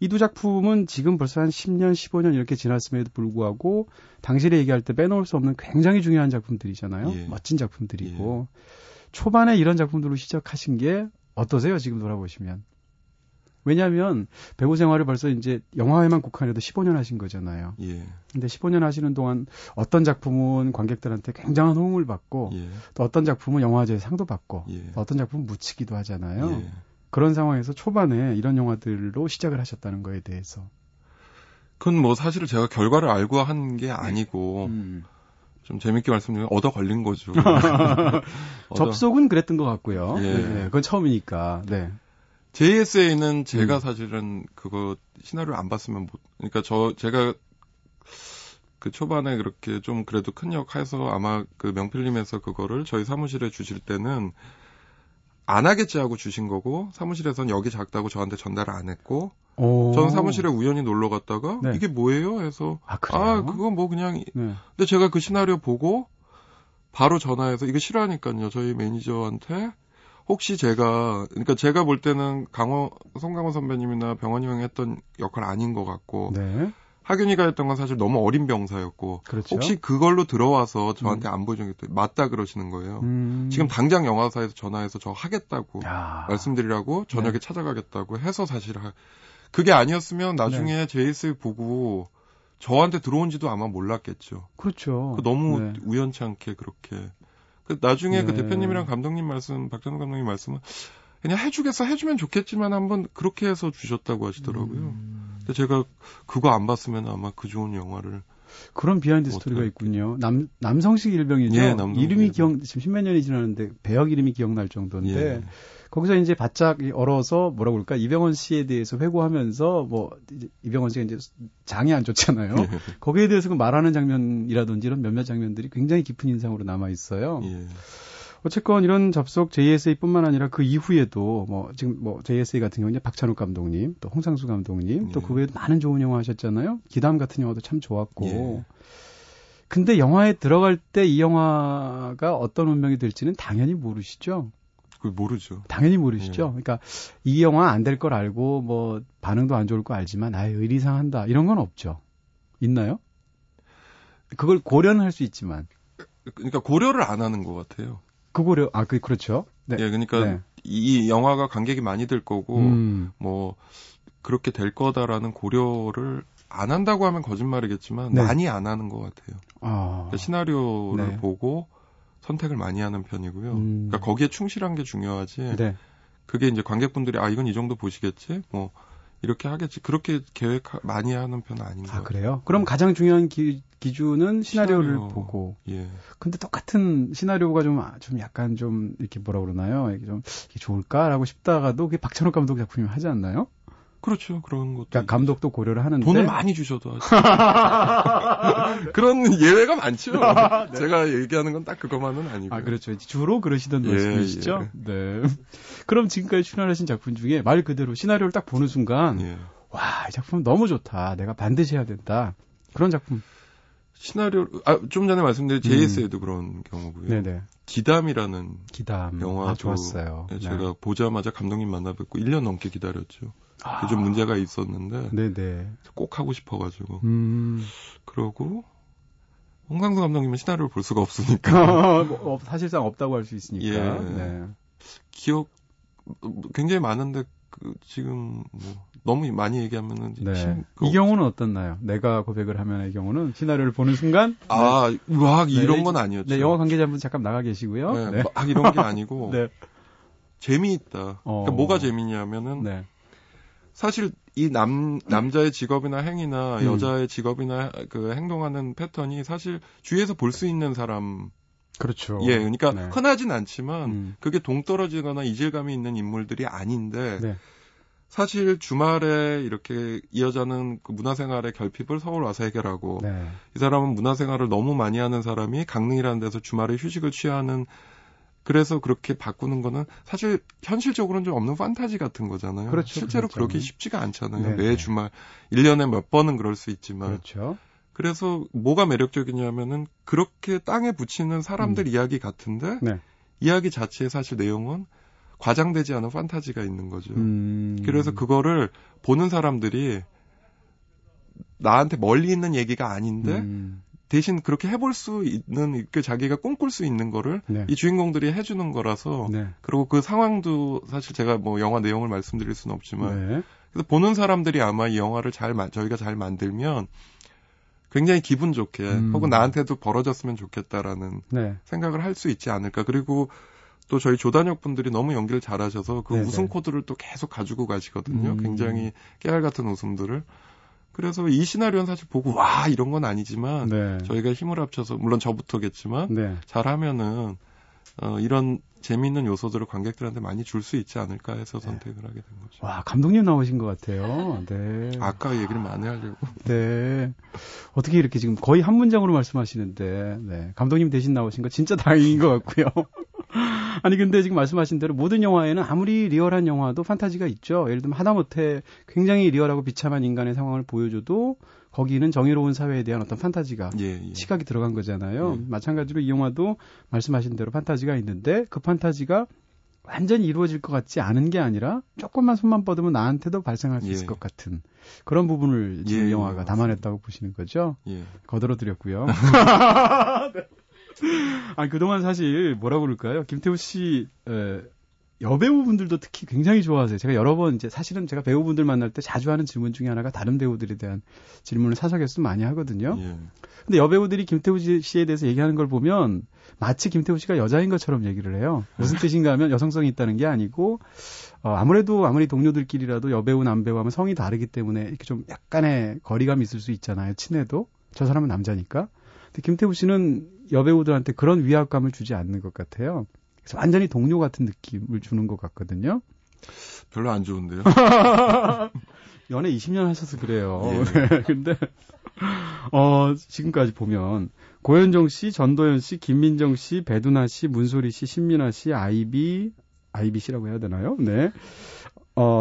이 두 작품은 지금 벌써 한 10년, 15년 이렇게 지났음에도 불구하고 당시를 얘기할 때 빼놓을 수 없는 굉장히 중요한 작품들이잖아요. 예. 멋진 작품들이고. 예. 초반에 이런 작품들로 시작하신 게 어떠세요? 지금 돌아보시면. 왜냐하면 배우 생활을 벌써 이제 영화에만 국한해도 15년 하신 거잖아요. 예. 근데 15년 하시는 동안 어떤 작품은 관객들한테 굉장한 호응을 받고 예. 또 어떤 작품은 영화제 상도 받고 예. 또 어떤 작품은 묻히기도 하잖아요. 예. 그런 상황에서 초반에 이런 영화들로 시작을 하셨다는 거에 대해서. 그건 뭐 사실 제가 결과를 알고 한 게 아니고 좀 재밌게 말씀드리면 얻어 걸린 거죠. 접속은 그랬던 것 같고요. 예. 네, 그건 처음이니까. 네. JSA는 제가 사실은 그거 시나리오를 안 봤으면 못. 그러니까 제가 그 초반에 그렇게 좀 그래도 큰 역할해서 아마 그 명필님에서 그거를 저희 사무실에 주실 때는 안 하겠지 하고 주신 거고 사무실에선 여기 작다고 저한테 전달을 안 했고. 오. 저는 사무실에 우연히 놀러 갔다가 네. 이게 뭐예요? 해서 그거 뭐 그냥 네. 근데 제가 그 시나리오 보고 바로 전화해서 이거 싫어하니까요. 저희 매니저한테 혹시 제가 그러니까 제가 볼 때는 송강호 선배님이나 병원이 형이 했던 역할 아닌 것 같고 네. 하균이가 했던 건 사실 너무 어린 병사였고 그렇죠? 혹시 그걸로 들어와서 저한테 안 보여준 게 맞다 그러시는 거예요. 지금 당장 영화사에서 전화해서 저 하겠다고 야. 말씀드리라고 저녁에 네. 찾아가겠다고 해서 사실 그게 아니었으면 나중에 네. JSA 보고 저한테 들어온지도 아마 몰랐겠죠. 그렇죠. 너무 네. 우연치 않게 그렇게. 나중에 네. 그 대표님이랑 감독님 말씀, 박찬욱 감독님 말씀은 그냥 해주겠어 해주면 좋겠지만 한번 그렇게 해서 주셨다고 하시더라고요. 근데 제가 그거 안 봤으면 아마 그 좋은 영화를. 그런 비하인드 스토리가 있군요. 남성식 일병이죠. 예, 이름이 지금 십몇 년이 지났는데 배역 이름이 기억날 정도인데 예. 거기서 이제 바짝 얼어서 뭐라고 그럴까 이병헌 씨에 대해서 회고하면서 뭐 이병헌 씨가 이제 장이 안 좋잖아요. 예. 거기에 대해서 그 말하는 장면이라든지 이런 몇몇 장면들이 굉장히 깊은 인상으로 남아 있어요. 예. 어쨌건 이런 접속 JSA뿐만 아니라 그 이후에도 지금 JSA 같은 경우는 박찬욱 감독님, 또 홍상수 감독님, 예. 또 그 외에도 많은 좋은 영화 하셨잖아요. 기담 같은 영화도 참 좋았고. 예. 근데 영화에 들어갈 때 이 영화가 어떤 운명이 될지는 당연히 모르시죠. 모르죠. 당연히 모르시죠. 예. 그러니까 이 영화 안 될 걸 알고 반응도 안 좋을 거 알지만 의리상 한다 이런 건 없죠. 있나요? 그걸 고려는 할 수 있지만. 그러니까 고려를 안 하는 것 같아요. 그렇죠. 네. 예, 그러니까 네. 이 영화가 관객이 많이 될 거고 그렇게 될 거다라는 고려를 안 한다고 하면 거짓말이겠지만 네. 많이 안 하는 것 같아요. 그러니까 시나리오를 네. 보고 선택을 많이 하는 편이고요. 그러니까 거기에 충실한 게 중요하지. 네. 그게 이제 관객분들이 이건 이 정도 보시겠지. 이렇게 하겠지. 그렇게 계획 많이 하는 편은 아닌 것 같아요. 그래요? 그럼 가장 중요한 기준은 시나리오를 보고. 예. 근데 똑같은 시나리오가 좀 약간 좀 이렇게 뭐라 그러나요? 이게 좀 이게 좋을까라고 싶다가도 그게 박찬욱 감독 작품이 하지 않나요? 그렇죠. 그런 것도. 그러니까 감독도 고려를 하는데. 돈을 많이 주셔도 하죠. 그런 예외가 많죠. 네. 제가 얘기하는 건 딱 그것만은 아니고요. 그렇죠. 주로 그러시던 말씀이시죠. 예, 예. 네. 그럼 지금까지 출연하신 작품 중에 말 그대로 시나리오를 딱 보는 순간 예. 와, 이 작품 너무 좋다. 내가 반드시 해야 된다. 그런 작품. 시나리오 좀 전에 말씀드린 JSA도 그런 경우고요. 네네. 기담이라는 영화도 좋았어요. 제가 네. 보자마자 감독님 만나뵙고 1년 넘게 기다렸죠. 좀 문제가 있었는데 네네. 꼭 하고 싶어가지고 그러고 홍상수 감독님은 시나리오를 볼 수가 없으니까 사실상 없다고 할 수 있으니까 예. 네. 기억 굉장히 많은데 지금 너무 많이 얘기하면은 네. 이 경우는 어떻나요? 내가 고백을 하면의 경우는 시나리오를 보는 순간 막 이런 건 아니었죠. 네, 영화 관계자분 잠깐 나가 계시고요. 네, 네. 막 이런 게 아니고 네. 재미있다. 그러니까 뭐가 재미있냐면은 네. 사실 이 남자의 직업이나 행위나 여자의 직업이나 그 행동하는 패턴이 사실 주위에서 볼 수 있는 사람. 그렇죠. 예, 그러니까 네. 흔하진 않지만 그게 동떨어지거나 이질감이 있는 인물들이 아닌데 네. 사실 주말에 이렇게 이 여자는 그 문화생활의 결핍을 서울 와서 해결하고 네. 이 사람은 문화생활을 너무 많이 하는 사람이 강릉이라는 데서 주말에 휴식을 취하는 그래서 그렇게 바꾸는 거는 사실 현실적으로는 좀 없는 판타지 같은 거잖아요. 그렇죠, 실제로 그렇죠. 그렇게 쉽지가 않잖아요. 네네. 매 주말 1년에 몇 번은 그럴 수 있지만. 그렇죠. 그래서 뭐가 매력적이냐면은 그렇게 땅에 붙이는 사람들 이야기 같은데 네. 이야기 자체의 사실 내용은 과장되지 않은 판타지가 있는 거죠. 그래서 그거를 보는 사람들이 나한테 멀리 있는 얘기가 아닌데 대신 그렇게 해볼 수 있는 그 자기가 꿈꿀 수 있는 거를 네. 이 주인공들이 해주는 거라서 네. 그리고 그 상황도 사실 제가 뭐 영화 내용을 말씀드릴 수는 없지만 네. 그래서 보는 사람들이 아마 이 영화를 저희가 잘 만들면 굉장히 기분 좋게 혹은 나한테도 벌어졌으면 좋겠다라는 네. 생각을 할 수 있지 않을까. 그리고 또 저희 조단혁 분들이 너무 연기를 잘하셔서 그 네네. 웃음 코드를 또 계속 가지고 가시거든요. 굉장히 깨알 같은 웃음들을. 그래서 이 시나리오는 사실 보고 와 이런 건 아니지만 네. 저희가 힘을 합쳐서 물론 저부터겠지만 네. 잘하면은 이런 재미있는 요소들을 관객들한테 많이 줄 수 있지 않을까 해서 선택을 하게 된 거죠. 와, 감독님 나오신 것 같아요. 네. 아까 얘기를 많이 하려고. 네. 어떻게 이렇게 지금 거의 한 문장으로 말씀하시는데 네. 감독님 대신 나오신 거 진짜 다행인 것 같고요. 아니 근데 지금 말씀하신 대로 모든 영화에는 아무리 리얼한 영화도 판타지가 있죠. 예를 들면 하다못해 굉장히 리얼하고 비참한 인간의 상황을 보여줘도 거기는 정의로운 사회에 대한 어떤 판타지가 시각이 들어간 거잖아요. 마찬가지로 이 영화도 말씀하신 대로 판타지가 있는데 그 판타지가 완전히 이루어질 것 같지 않은 게 아니라 조금만 손만 뻗으면 나한테도 발생할 수 있을 것 같은 그런 부분을 지금 영화가 담아냈다고 보시는 거죠. 거들어드렸고요. 네. 아, 그동안 사실 뭐라고 그럴까요? 김태우 씨 여배우분들도 특히 굉장히 좋아하세요. 제가 여러 번 이제 사실은 제가 배우분들 만날 때 자주 하는 질문 중에 하나가 다른 배우들에 대한 질문을 사석에서 많이 하거든요. 근데 여배우들이 김태우 씨에 대해서 얘기하는 걸 보면 마치 김태우 씨가 여자인 것처럼 얘기를 해요. 무슨 뜻인가 하면 여성성이 있다는 게 아니고 아무리 동료들끼리라도 여배우 남배우 하면 성이 다르기 때문에 이렇게 좀 약간의 거리감이 있을 수 있잖아요. 친해도 저 사람은 남자니까. 김태우 씨는 여배우들한테 그런 위압감을 주지 않는 것 같아요. 그래서 완전히 동료 같은 느낌을 주는 것 같거든요. 별로 안 좋은데요. 연애 20년 하셔서 그래요. 네. 근데 지금까지 보면 고현정 씨, 전도연 씨, 김민정 씨, 배두나 씨, 문소리 씨, 신민아 씨, 아이비씨라고 해야 되나요? 네.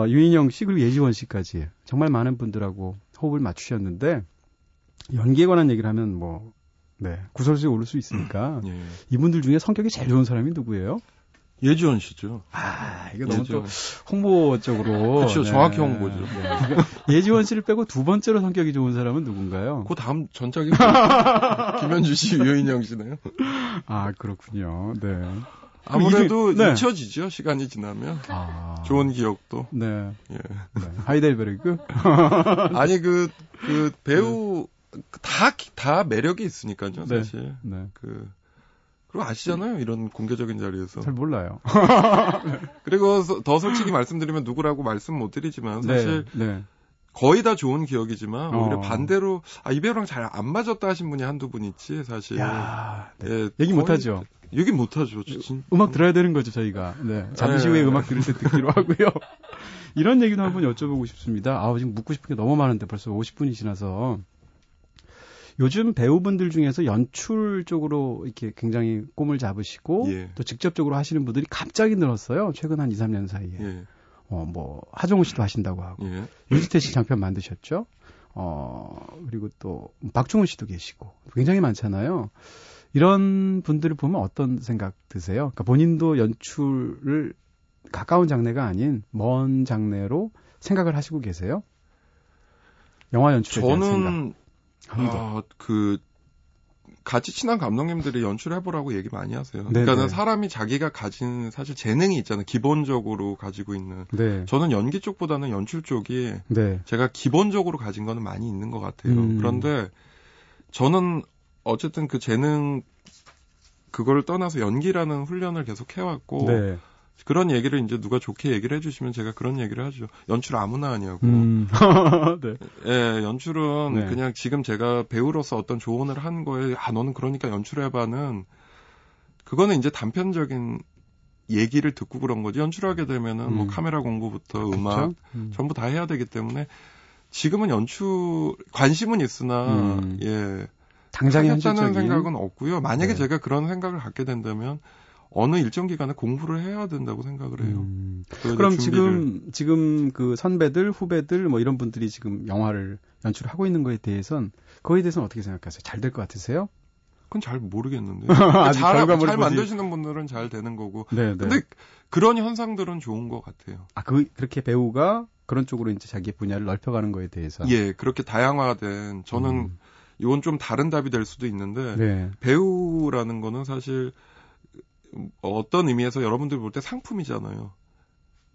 유인영 씨 그리고 예지원 씨까지 정말 많은 분들하고 호흡을 맞추셨는데 연기에 관한 얘기를 하면 뭐 네, 구설수에 오를 수 있으니까 예. 이분들 중에 성격이 제일 좋은 사람이 누구예요? 예지원 씨죠. 아, 이거 너무 또 홍보 쪽으로. 그렇죠. 네. 정확히 홍보죠. 네. 그러니까 예지원 씨를 빼고 두 번째로 성격이 좋은 사람은 누군가요? 그 다음 전작이 김현주 씨, 유인영 씨네요. 아, 그렇군요. 네. 아무래도 잊혀지죠. 시간이 지나면. 좋은 기억도. 네. 예. 네. 하이델베르크? 아니 그 배우 다 매력이 있으니까요, 사실. 네. 그리고 아시잖아요, 이런 공개적인 자리에서. 잘 몰라요. 그리고 더 솔직히 말씀드리면 누구라고 말씀 못 드리지만, 사실. 네. 거의 다 좋은 기억이지만, 오히려 반대로, 이 배우랑 잘 안 맞았다 하신 분이 한두 분 있지, 사실. 야, 네. 예, 얘기 못 하죠. 얘기 못 하죠, 진짜. 음악 들어야 되는 거죠, 저희가. 네. 잠시 후에 음악 들을 때 듣기로 하고요. 이런 얘기도 한번 여쭤보고 싶습니다. 지금 묻고 싶은 게 너무 많은데 벌써 50분이 지나서. 요즘 배우분들 중에서 연출 쪽으로 이렇게 굉장히 꿈을 잡으시고 또 직접적으로 하시는 분들이 갑자기 늘었어요. 최근 한 2, 3년 사이에. 하정우 씨도 하신다고 하고. 유지태 씨 장편 만드셨죠. 그리고 또 박중훈 씨도 계시고. 굉장히 많잖아요. 이런 분들을 보면 어떤 생각 드세요? 그러니까 본인도 연출을 가까운 장르가 아닌 먼 장르로 생각을 하시고 계세요? 영화 연출에 대한 생각. 같이 친한 감독님들이 연출해보라고 얘기 많이 하세요. 그러니까 사람이 자기가 가진 사실 재능이 있잖아요. 기본적으로 가지고 있는. 네. 저는 연기 쪽보다는 연출 쪽이 제가 기본적으로 가진 거는 많이 있는 것 같아요. 그런데 저는 어쨌든 그 재능 그걸 떠나서 연기라는 훈련을 계속 해왔고 그런 얘기를 이제 누가 좋게 얘기를 해주시면 제가 그런 얘기를 하죠. 연출 아무나 하냐고. 네. 예, 연출은 그냥 지금 제가 배우로서 어떤 조언을 한 거에 너는 그러니까 연출해봐는 그거는 이제 단편적인 얘기를 듣고 그런 거지. 연출하게 되면은 뭐 카메라 공부부터 음악 전부 다 해야 되기 때문에 지금은 연출 관심은 있으나 예 당장 현실적인 생각은 없고요. 만약에 제가 그런 생각을 갖게 된다면. 어느 일정 기간에 공부를 해야 된다고 생각을 해요. 그럼 지금 그 선배들, 후배들 뭐 이런 분들이 지금 영화를 연출하고 있는 거에 대해선 그거에 대해서는 어떻게 생각하세요? 잘 될 것 같으세요? 그건 잘 모르겠는데. 잘 만드시는 분들은 잘 되는 거고. 네. 근데 그런 현상들은 좋은 것 같아요. 그렇게 배우가 그런 쪽으로 이제 자기 분야를 넓혀가는 거에 대해서. 예, 그렇게 다양화된 저는 이건 좀 다른 답이 될 수도 있는데 네. 배우라는 거는 사실 어떤 의미에서 여러분들 볼 때 상품이잖아요.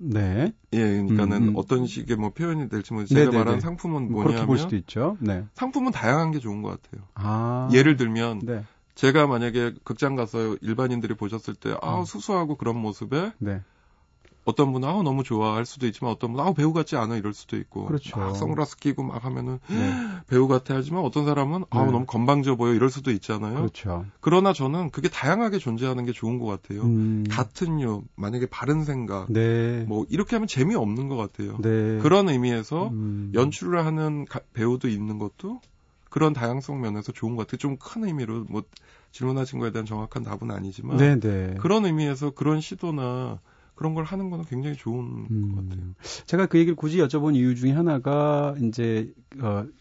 네. 예, 그러니까는 어떤 식의 뭐 표현이 될지 뭐 제가 말한 상품은 뭐냐면 그렇게 볼 수도 있죠. 네. 상품은 다양한 게 좋은 것 같아요. 아. 예를 들면 네. 제가 만약에 극장 가서 일반인들이 보셨을 때 아, 수수하고 그런 모습에 네. 어떤 분은 아우 너무 좋아할 수도 있지만 어떤 분은 아우 배우 같지 않아 이럴 수도 있고 그렇죠. 막 선글라스 끼고 막 하면은 네. 배우 같아 하지만 어떤 사람은 아우 너무 건방져 보여 이럴 수도 있잖아요. 그렇죠. 그러나 저는 그게 다양하게 존재하는 게 좋은 것 같아요. 같은 요 만약에 바른 생각 네. 뭐 이렇게 하면 재미없는 것 같아요. 네. 그런 의미에서 연출을 하는 배우도 있는 것도 그런 다양성 면에서 좋은 것 같아요. 좀 큰 의미로 뭐 질문하신 거에 대한 정확한 답은 아니지만 네, 네. 그런 의미에서 그런 시도나 그런 걸 하는 거는 굉장히 좋은 것 같아요. 제가 그 얘기를 굳이 여쭤본 이유 중에 하나가 이제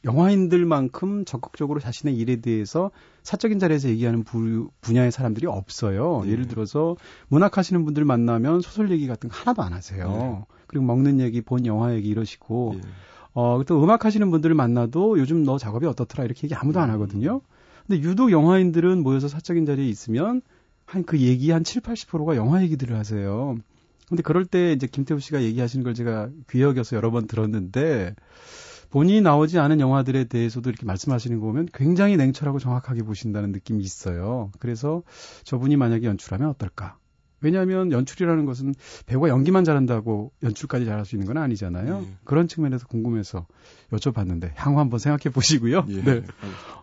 영화인들만큼 적극적으로 자신의 일에 대해서 사적인 자리에서 얘기하는 분야의 사람들이 없어요. 네. 예를 들어서 문학하시는 분들 만나면 소설 얘기 같은 거 하나도 안 하세요. 네. 그리고 먹는 얘기, 본 영화 얘기 이러시고 네. 또 음악 하시는 분들을 만나도 요즘 너 작업이 어떻더라 이렇게 얘기 아무도 안 하거든요. 근데 유독 영화인들은 모여서 사적인 자리에 있으면 한 그 얘기 한 7, 80%가 영화 얘기들을 하세요. 근데 그럴 때 이제 김태우 씨가 얘기하시는 걸 제가 귀여겨서 여러 번 들었는데 본인이 나오지 않은 영화들에 대해서도 이렇게 말씀하시는 거 보면 굉장히 냉철하고 정확하게 보신다는 느낌이 있어요. 그래서 저분이 만약에 연출하면 어떨까? 왜냐하면 연출이라는 것은 배우가 연기만 잘한다고 연출까지 잘할 수 있는 건 아니잖아요. 예. 그런 측면에서 궁금해서 여쭤봤는데 향후 한번 생각해 보시고요. 예. 네.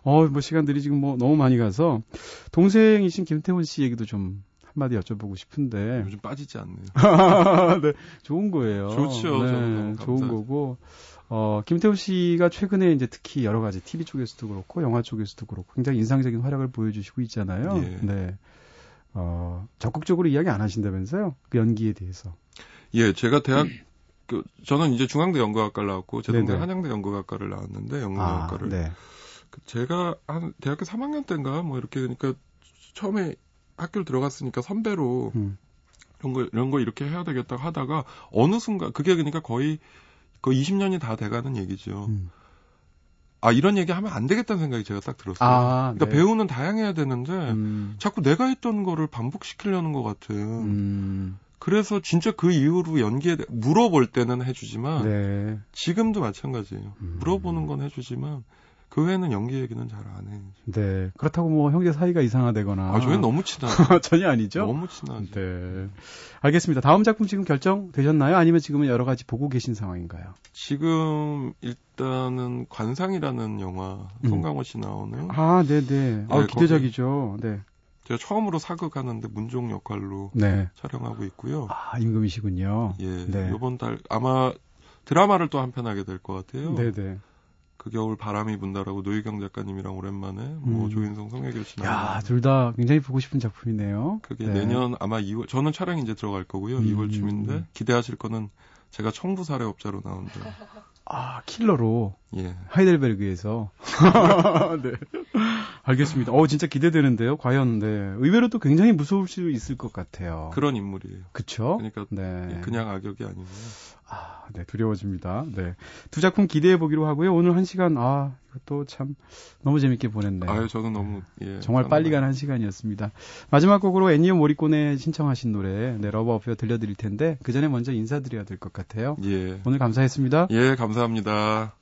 뭐 시간들이 지금 뭐 너무 많이 가서 동생이신 김태훈 씨 얘기도 좀 한마디 여쭤보고 싶은데 요즘 빠지지 않네요. 네, 좋은 거예요. 좋죠. 네, 좋은 거고 김태우 씨가 최근에 이제 특히 여러 가지 TV 쪽에서도 그렇고 영화 쪽에서도 그렇고 굉장히 인상적인 활약을 보여주시고 있잖아요. 예. 네. 적극적으로 이야기 안 하신다면서요? 그 연기에 대해서. 예, 제가 저는 이제 중앙대 연극학과를 나왔고, 제 동생 한양대 연극학과를 나왔는데, 연극학과를. 네. 제가 한 대학교 3학년 때인가, 뭐 이렇게, 그러니까 처음에 학교를 들어갔으니까 선배로 이런 거 이렇게 해야 되겠다 하다가, 어느 순간, 그게 그러니까 거의 20년이 다 돼가는 얘기죠. 아, 이런 얘기 하면 안 되겠다는 생각이 제가 딱 들었어요. 아, 그러니까 네. 배우는 다양해야 되는데 자꾸 내가 했던 거를 반복시키려는 것 같은. 그래서 진짜 그 이후로 연기에 대해 물어볼 때는 해주지만 네. 지금도 마찬가지예요. 물어보는 건 해주지만 그 외에는 연기 얘기는 잘 안 해요. 네. 그렇다고 뭐 형제 사이가 이상하다거나. 아, 저희는 너무 친하죠. 전혀 아니죠? 너무 친하죠. 네. 알겠습니다. 다음 작품 지금 결정되셨나요? 아니면 지금은 여러 가지 보고 계신 상황인가요? 지금 일단은 관상이라는 영화, 송강호 씨 나오는. 아, 네네. 아, 기대작이죠. 네. 제가 처음으로 사극하는데 문종 역할로 네. 촬영하고 있고요. 아, 임금이시군요. 예. 네. 이번 달 아마 드라마를 또 한 편 하게 될 것 같아요. 네네. 그 겨울 바람이 분다라고 노희경 작가님이랑 오랜만에 뭐 조인성, 성혜교 씨 나오고. 야, 둘 다 굉장히 보고 싶은 작품이네요. 그게 네. 내년 아마 2월 저는 촬영이 이제 들어갈 거고요. 2월쯤인데 기대하실 거는 제가 청부살해업자로 나온다. 아, 킬러로. 예. 하이델베르크에서. 네. 알겠습니다. 진짜 기대되는데요. 과연 네. 의외로 또 굉장히 무서울 수 있을 것 같아요. 그런 인물이에요. 그렇죠? 그러니까 네. 그냥 악역이 아니고요. 아, 네. 두려워집니다. 네. 두 작품 기대해 보기로 하고요. 오늘 한 시간 이것도 참 너무 재밌게 보냈네요. 아유, 저도 너무 예. 정말 빨리 간 한 시간이었습니다. 마지막 곡으로 애니오 모리꼬네 신청하신 노래 네, 러브 어페어 들려 드릴 텐데 그 전에 먼저 인사드려야 될 것 같아요. 예. 오늘 감사했습니다. 예, 감사합니다.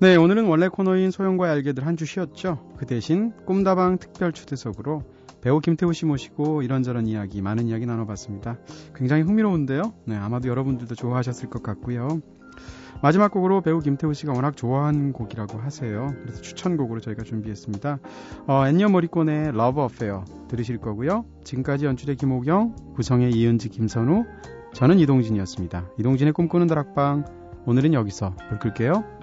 네, 오늘은 원래 코너인 소영과 얄개들 한 주 쉬었죠. 그 대신 꿈다방 특별 초대석으로 배우 김태우 씨 모시고 이런저런 이야기, 많은 이야기 나눠봤습니다. 굉장히 흥미로운데요. 네, 아마도 여러분들도 좋아하셨을 것 같고요. 마지막 곡으로 배우 김태우 씨가 워낙 좋아하는 곡이라고 하세요. 그래서 추천곡으로 저희가 준비했습니다. 엔니오 모리꼬네의 러브 어페어 들으실 거고요. 지금까지 연출의 김호경, 구성의 이은지, 김선우, 저는 이동진이었습니다. 이동진의 꿈꾸는 다락방, 오늘은 여기서 불 끌게요.